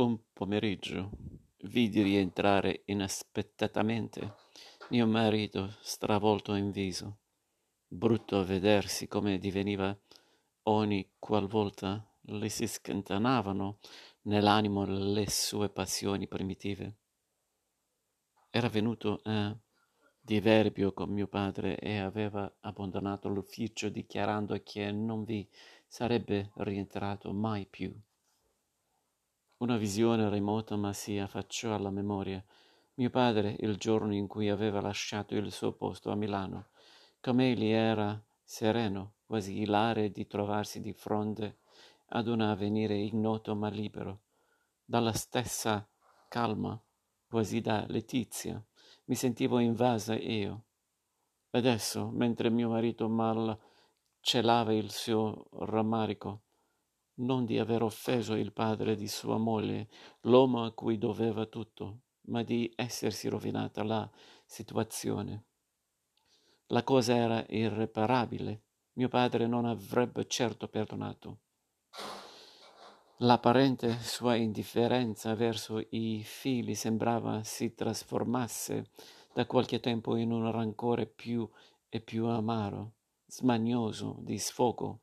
Un pomeriggio vidi rientrare inaspettatamente mio marito stravolto in viso. Brutto a vedersi come diveniva ogni qualvolta le si scantanavano nell'animo le sue passioni primitive. Era venuto a diverbio con mio padre e aveva abbandonato l'ufficio dichiarando che non vi sarebbe rientrato mai più. Una visione remota ma si affacciò alla memoria. Mio padre, il giorno in cui aveva lasciato il suo posto a Milano, come egli era sereno, quasi ilare di trovarsi di fronte ad un avvenire ignoto ma libero. Dalla stessa calma, quasi da letizia, mi sentivo invasa io. Adesso, mentre mio marito mal celava il suo rammarico, non di aver offeso il padre di sua moglie, l'uomo a cui doveva tutto, ma di essersi rovinata la situazione. La cosa era irreparabile. Mio padre non avrebbe certo perdonato. L'apparente sua indifferenza verso i figli sembrava si trasformasse da qualche tempo in un rancore più e più amaro, smanioso, di sfogo.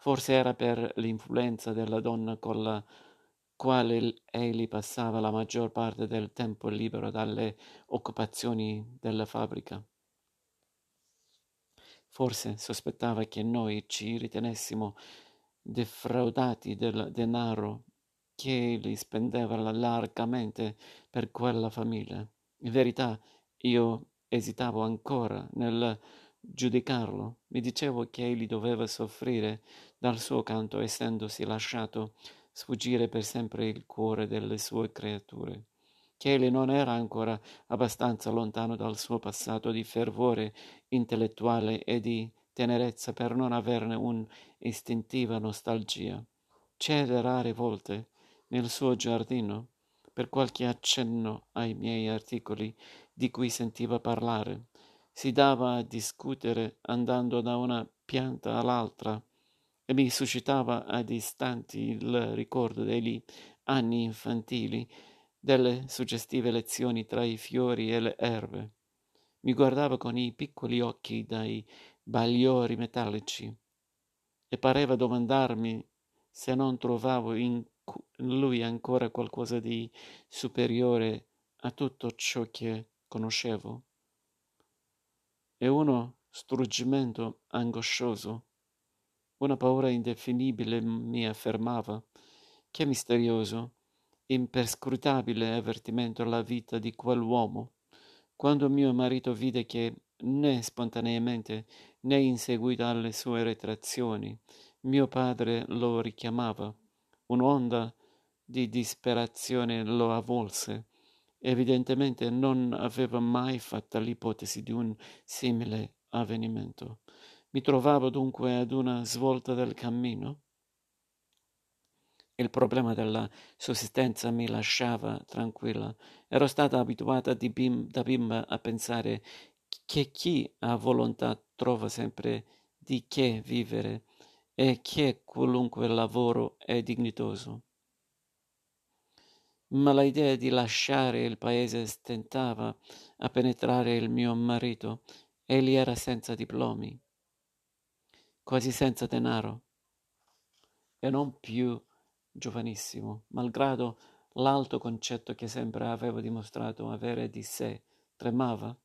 Forse era per l'influenza della donna con la quale egli passava la maggior parte del tempo libero dalle occupazioni della fabbrica. Forse sospettava che noi ci ritenessimo defraudati del denaro che egli spendeva largamente per quella famiglia. In verità, io esitavo ancora nel giudicarlo. Mi dicevo che egli doveva soffrire dal suo canto, essendosi lasciato sfuggire per sempre il cuore delle sue creature, che egli non era ancora abbastanza lontano dal suo passato di fervore intellettuale e di tenerezza per non averne un'istintiva nostalgia. C'era rare volte nel suo giardino per qualche accenno ai miei articoli di cui sentiva parlare. Si dava a discutere andando da una pianta all'altra e mi suscitava a istanti il ricordo degli anni infantili, delle suggestive lezioni tra i fiori e le erbe. Mi guardava con i piccoli occhi dai bagliori metallici e pareva domandarmi se non trovavo in lui ancora qualcosa di superiore a tutto ciò che conoscevo. E uno struggimento angoscioso, una paura indefinibile mi affermava che misterioso, imperscrutabile avvertimento la vita di quell'uomo. Quando mio marito vide che né spontaneamente né in seguito alle sue retrazioni mio padre lo richiamava, un'onda di disperazione lo avvolse. Evidentemente non aveva mai fatta l'ipotesi di un simile avvenimento. Mi trovavo dunque ad una svolta del cammino. Il problema della sussistenza mi lasciava tranquilla. Ero stata abituata da bimba a pensare che chi ha volontà trova sempre di che vivere e che qualunque lavoro è dignitoso. Ma l'idea di lasciare il paese stentava a penetrare il mio marito. Egli era senza diplomi, quasi senza denaro, e non più giovanissimo, malgrado l'alto concetto che sempre avevo dimostrato avere di sé. Tremava,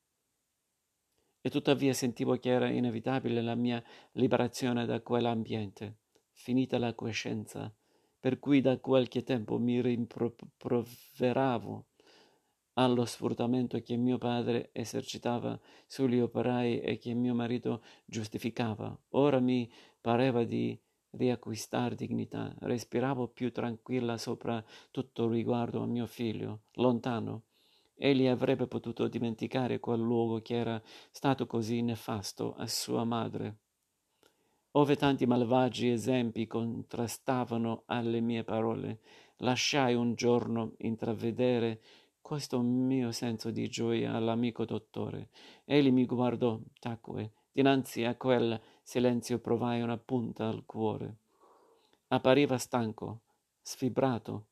e tuttavia sentivo che era inevitabile la mia liberazione da quell'ambiente, finita la coscienza, per cui da qualche tempo mi rimproveravo allo sfruttamento che mio padre esercitava sugli operai e che mio marito giustificava. Ora mi pareva di riacquistar dignità, respiravo più tranquilla sopra tutto riguardo a mio figlio, lontano. Egli avrebbe potuto dimenticare quel luogo che era stato così nefasto a sua madre. Ove tanti malvagi esempi contrastavano alle mie parole, lasciai un giorno intravedere questo mio senso di gioia all'amico dottore. Egli mi guardò, tacque. Dinanzi a quel silenzio provai una punta al cuore. Appariva stanco, sfibrato,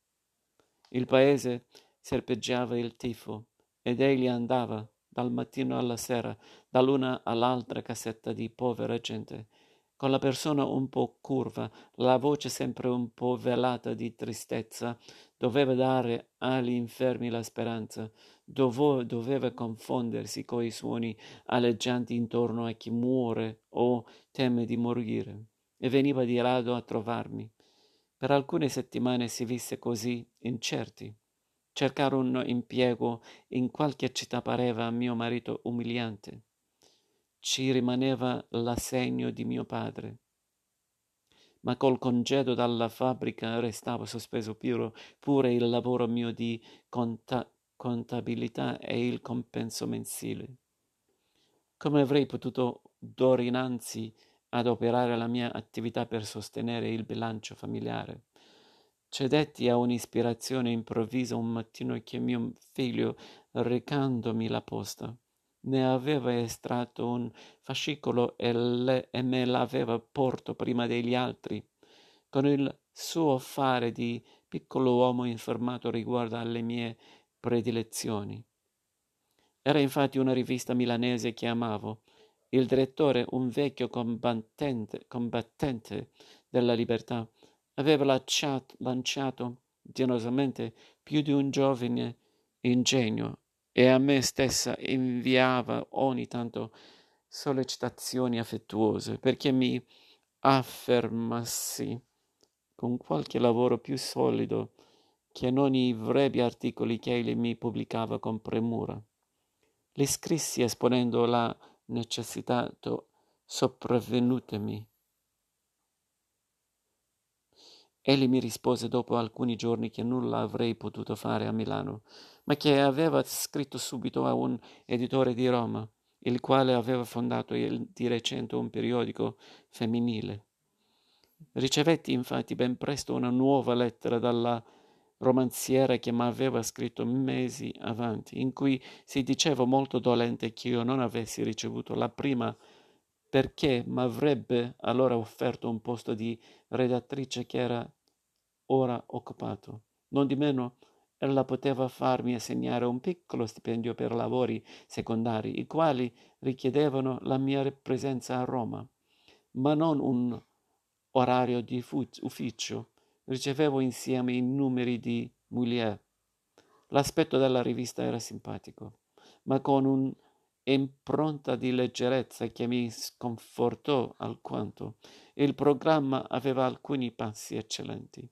Il paese serpeggiava il tifo ed egli andava dal mattino alla sera, dall'una all'altra cassetta di povera gente, con la persona un po' curva, la voce sempre un po' velata di tristezza. Doveva dare agli infermi la speranza, doveva confondersi coi suoni aleggianti intorno a chi muore o teme di morire, e veniva di rado a trovarmi. Per alcune settimane si visse così, incerti. Cercare un impiego in qualche città pareva a mio marito umiliante. Ci rimaneva l'assegno di mio padre, ma col congedo dalla fabbrica restava sospeso pure il lavoro mio di contabilità e il compenso mensile. Come avrei potuto dorinanzi adoperare la mia attività per sostenere il bilancio familiare? Cedetti a un'ispirazione improvvisa un mattino che mio figlio, recandomi la posta, ne aveva estratto un fascicolo e me l'aveva portato prima degli altri. Con il suo fare di piccolo uomo informato riguardo alle mie predilezioni. Era infatti una rivista milanese che amavo. Il direttore, un vecchio combattente della libertà, aveva lanciato generosamente più di un giovane ingegno, e a me stessa inviava ogni tanto sollecitazioni affettuose perché mi affermassi con qualche lavoro più solido che non i brevi articoli che egli mi pubblicava con premura. Li scrissi esponendo la necessità sopravvenutemi. Egli mi rispose dopo alcuni giorni che nulla avrei potuto fare a Milano, ma che aveva scritto subito a un editore di Roma, il quale aveva fondato di recente un periodico femminile. Ricevetti infatti ben presto una nuova lettera dalla romanziera che mi aveva scritto mesi avanti, in cui si diceva molto dolente che io non avessi ricevuto la prima perché mi avrebbe allora offerto un posto di redattrice che era ora occupato. Nondimeno, ella poteva farmi assegnare un piccolo stipendio per lavori secondari, i quali richiedevano la mia presenza a Roma, ma non un orario di ufficio. Ricevevo insieme i numeri di Moulier. L'aspetto della rivista era simpatico, ma con un impronta di leggerezza che mi sconfortò alquanto. Il programma aveva alcuni passi eccellenti.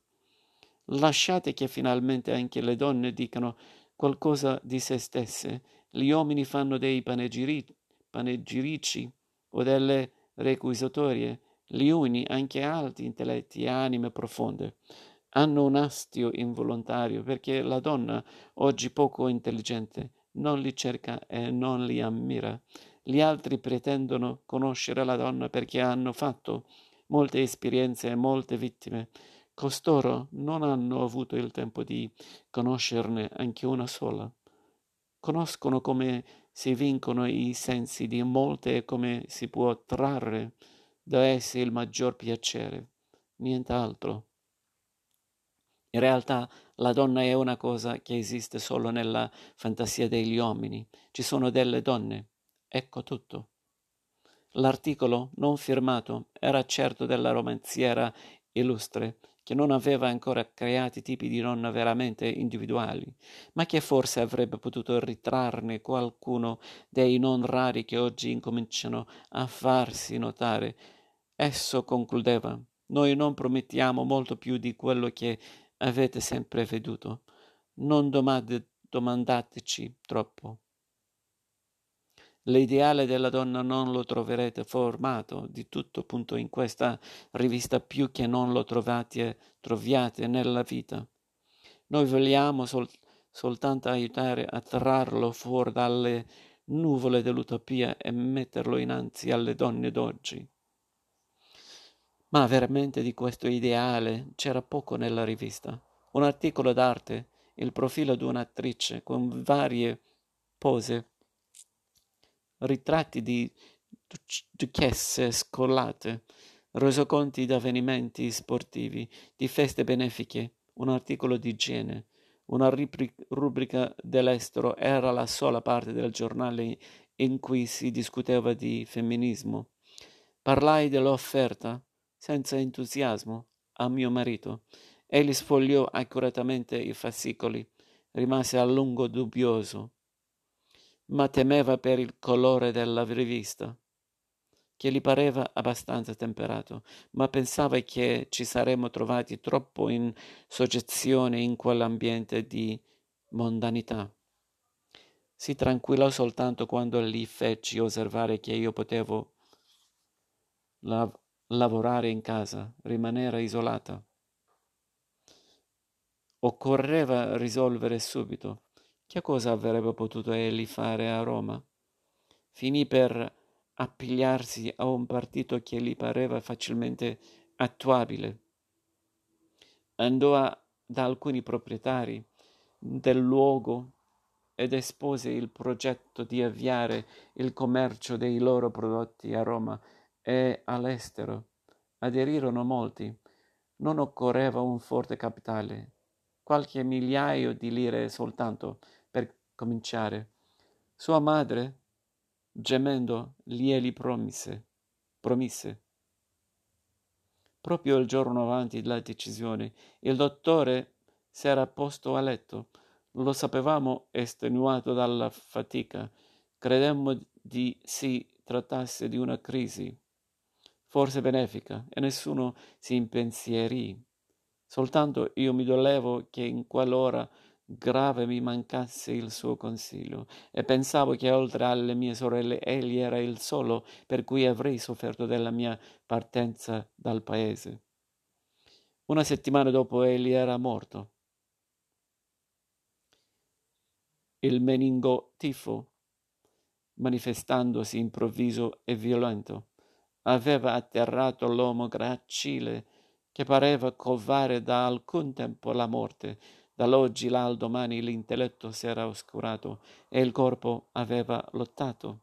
Lasciate che finalmente anche le donne dicano qualcosa di se stesse. Gli uomini fanno dei panegirici o delle requisitorie. Gli uni, anche alti intelletti e anime profonde, hanno un astio involontario perché la donna, oggi poco intelligente, non li cerca e non li ammira. Gli altri pretendono conoscere la donna perché hanno fatto molte esperienze e molte vittime. Costoro non hanno avuto il tempo di conoscerne anche una sola. Conoscono come si vincono i sensi di molte e come si può trarre da essi il maggior piacere, nient'altro. In realtà la donna è una cosa che esiste solo nella fantasia degli uomini. Ci sono delle donne. Ecco tutto. L'articolo non firmato era certo della romanziera illustre, che non aveva ancora creati tipi di donna veramente individuali, ma che forse avrebbe potuto ritrarne qualcuno dei non rari che oggi incominciano a farsi notare. Esso concludeva: noi non promettiamo molto più di quello che avete sempre veduto. Non domandateci troppo. L'ideale della donna non lo troverete formato di tutto punto in questa rivista più che non lo troviate nella vita. Noi vogliamo soltanto aiutare a trarlo fuori dalle nuvole dell'utopia e metterlo innanzi alle donne d'oggi. Ma veramente di questo ideale c'era poco nella rivista. Un articolo d'arte, il profilo di un'attrice con varie pose, ritratti di duchesse scollate, resoconti di avvenimenti sportivi, di feste benefiche, un articolo di igiene, Una rubrica dell'estero era la sola parte del giornale in cui si discuteva di femminismo. Parlai dell'offerta, senza entusiasmo, a mio marito. Egli sfogliò accuratamente i fascicoli, rimase a lungo dubbioso, ma temeva per il colore della rivista, che gli pareva abbastanza temperato, ma pensava che ci saremmo trovati troppo in soggezione in quell'ambiente di mondanità. Si tranquillò soltanto quando gli feci osservare che io potevo lavorare in casa, rimanere isolata. Occorreva risolvere subito. Che cosa avrebbe potuto egli fare a Roma? Finì per appigliarsi a un partito che gli pareva facilmente attuabile. Andò da alcuni proprietari del luogo ed espose il progetto di avviare il commercio dei loro prodotti a Roma e all'estero. Aderirono molti. Non occorreva un forte capitale, qualche migliaio di lire soltanto per cominciare. Sua madre, gemendo, glieli promise. Proprio il giorno avanti la decisione, il dottore s'era posto a letto. Lo sapevamo estenuato dalla fatica. Credemmo di si trattasse di una crisi, forse benefica, e nessuno si impensierì. Soltanto io mi dolevo che in quell'ora grave mi mancasse il suo consiglio, e pensavo che oltre alle mie sorelle egli era il solo per cui avrei sofferto della mia partenza dal paese. Una settimana dopo egli era morto. Il meningotifo, manifestandosi improvviso e violento, aveva atterrato l'uomo gracile, che pareva covare da alcun tempo la morte. Dall'oggi là al domani l'intelletto s'era oscurato e il corpo aveva lottato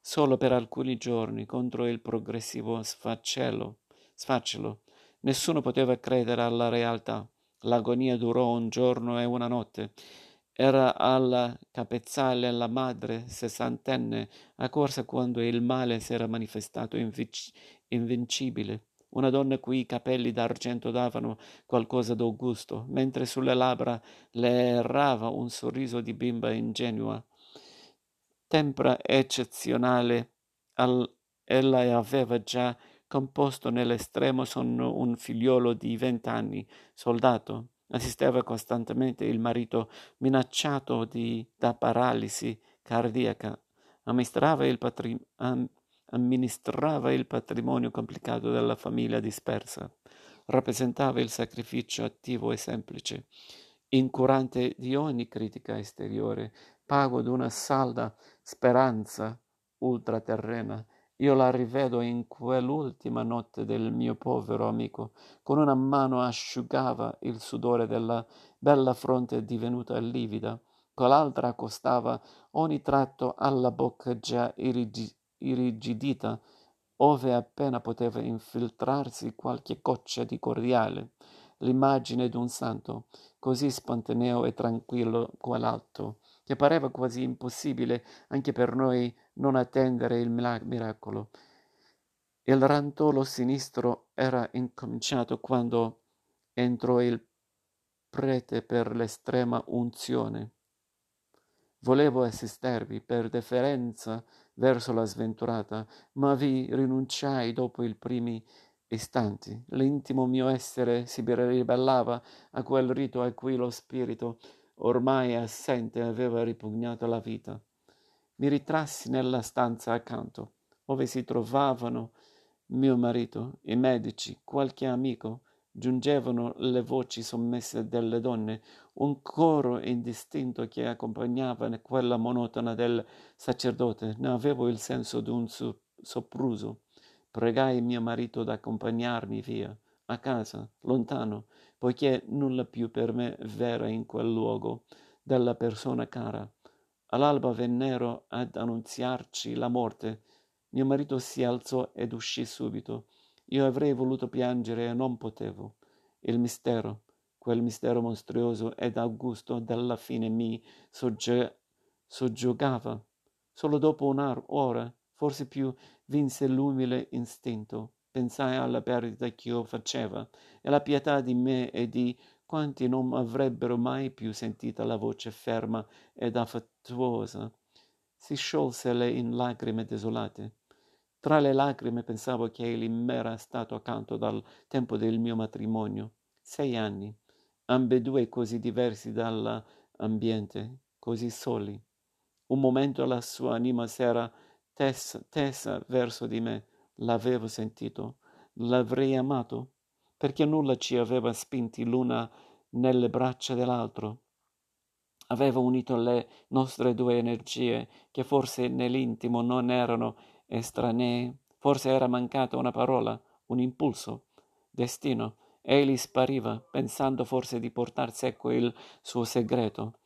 solo per alcuni giorni contro il progressivo sfacelo. Nessuno poteva credere alla realtà. L'agonia durò un giorno e una notte. Era alla capezzale la madre sessantenne, accorsa quando il male s'era manifestato invincibile. Una donna cui i capelli d'argento davano qualcosa d'augusto, mentre sulle labbra le errava un sorriso di bimba ingenua. Tempra eccezionale, ella aveva già composto nell'estremo sonno un figliolo di 20 anni, soldato. Assisteva costantemente il marito, minacciato da paralisi cardiaca. Amministrava il patrimonio complicato della famiglia dispersa, rappresentava il sacrificio attivo e semplice, incurante di ogni critica esteriore, pago d'una salda speranza ultraterrena. Io la rivedo in quell'ultima notte del mio povero amico. Con una mano asciugava il sudore della bella fronte divenuta livida, con l'altra accostava ogni tratto alla bocca già irrigidita, ove appena poteva infiltrarsi qualche goccia di cordiale. L'immagine d'un santo, così spontaneo e tranquillo quell'atto, che pareva quasi impossibile anche per noi non attendere il miracolo. Il rantolo sinistro era incominciato quando entrò il prete per l'estrema unzione. Volevo assistervi per deferenza verso la sventurata, ma vi rinunciai dopo i primi istanti. L'intimo mio essere si ribellava a quel rito a cui lo spirito, ormai assente, aveva ripugnato la vita. Mi ritrassi nella stanza accanto, ove si trovavano mio marito, i medici, qualche amico. Giungevano le voci sommesse delle donne, un coro indistinto che accompagnava quella monotona del sacerdote. Ne avevo il senso d'un sopruso. Pregai mio marito d'accompagnarmi via, a casa, lontano, poiché nulla più per me v'era in quel luogo della persona cara. All'alba vennero ad annunziarci la morte. Mio marito si alzò ed uscì subito. Io avrei voluto piangere e non potevo. Il mistero, Quel mistero mostruoso ed augusto della fine mi soggiogava. Solo dopo un'ora, forse più, vinse l'umile istinto. Pensai alla perdita ch'io faceva e alla pietà di me e di quanti non avrebbero mai più sentita la voce ferma ed affettuosa. Si sciolsele in lacrime desolate. Tra le lacrime pensavo che egli m'era stato accanto dal tempo del mio matrimonio. 6 anni, ambedue così diversi dall'ambiente, così soli. Un momento la sua anima s'era tesa verso di me. L'avevo sentito, l'avrei amato, perché nulla ci aveva spinti l'una nelle braccia dell'altro. Aveva unito le nostre due energie, che forse nell'intimo non erano estranee, forse era mancata una parola, un impulso, destino. Egli spariva, pensando forse di portar secco il suo segreto.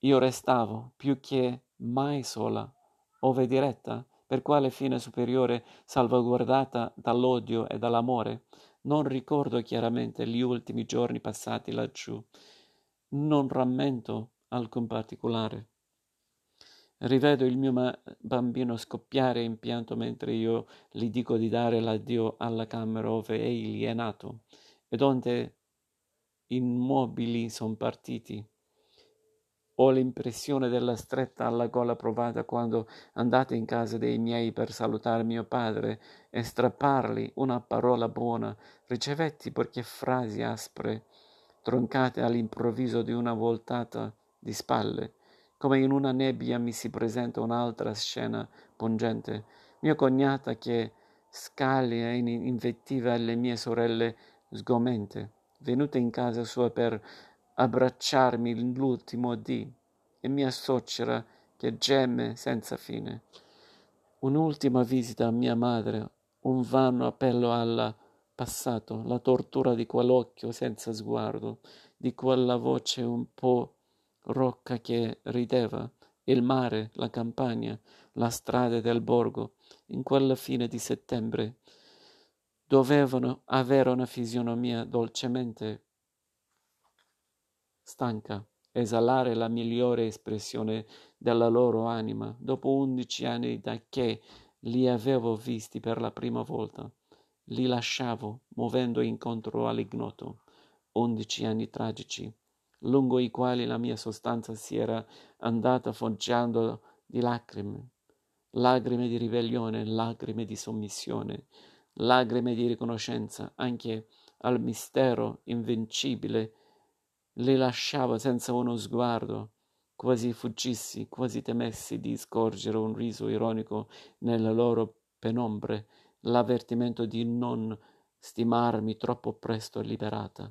Io restavo, più che mai sola, ove diretta, per quale fine superiore, salvaguardata dall'odio e dall'amore. Non ricordo chiaramente gli ultimi giorni passati laggiù. Non rammento alcun particolare. Rivedo il mio bambino scoppiare in pianto mentre io gli dico di dare l'addio alla camera ove egli è nato e donde immobili son partiti. Ho l'impressione della stretta alla gola provata quando andate in casa dei miei per salutare mio padre e strappargli una parola buona. Ricevetti perché frasi aspre, troncate all'improvviso di una voltata di spalle. Come in una nebbia mi si presenta un'altra scena pungente. Mia cognata che scalia in invettiva alle mie sorelle sgomente, venute in casa sua per abbracciarmi l'ultimo dì, e mia suocera che geme senza fine. Un'ultima visita a mia madre, un vano appello al passato, la tortura di quell'occhio senza sguardo, di quella voce un po' rocca che rideva, il mare, la campagna, la strada del borgo, in quella fine di settembre. Dovevano avere una fisionomia dolcemente stanca, esalare la migliore espressione della loro anima, dopo 11 anni da che li avevo visti per la prima volta. Li lasciavo, muovendo incontro all'ignoto. 11 anni tragici, lungo i quali la mia sostanza si era andata foggiando di lacrime, lacrime di ribellione, lacrime di sommissione, lacrime di riconoscenza, anche al mistero invincibile. Li lasciavo senza uno sguardo, quasi fuggissi, quasi temessi di scorgere un riso ironico nelle loro penombre, l'avvertimento di non stimarmi troppo presto liberata.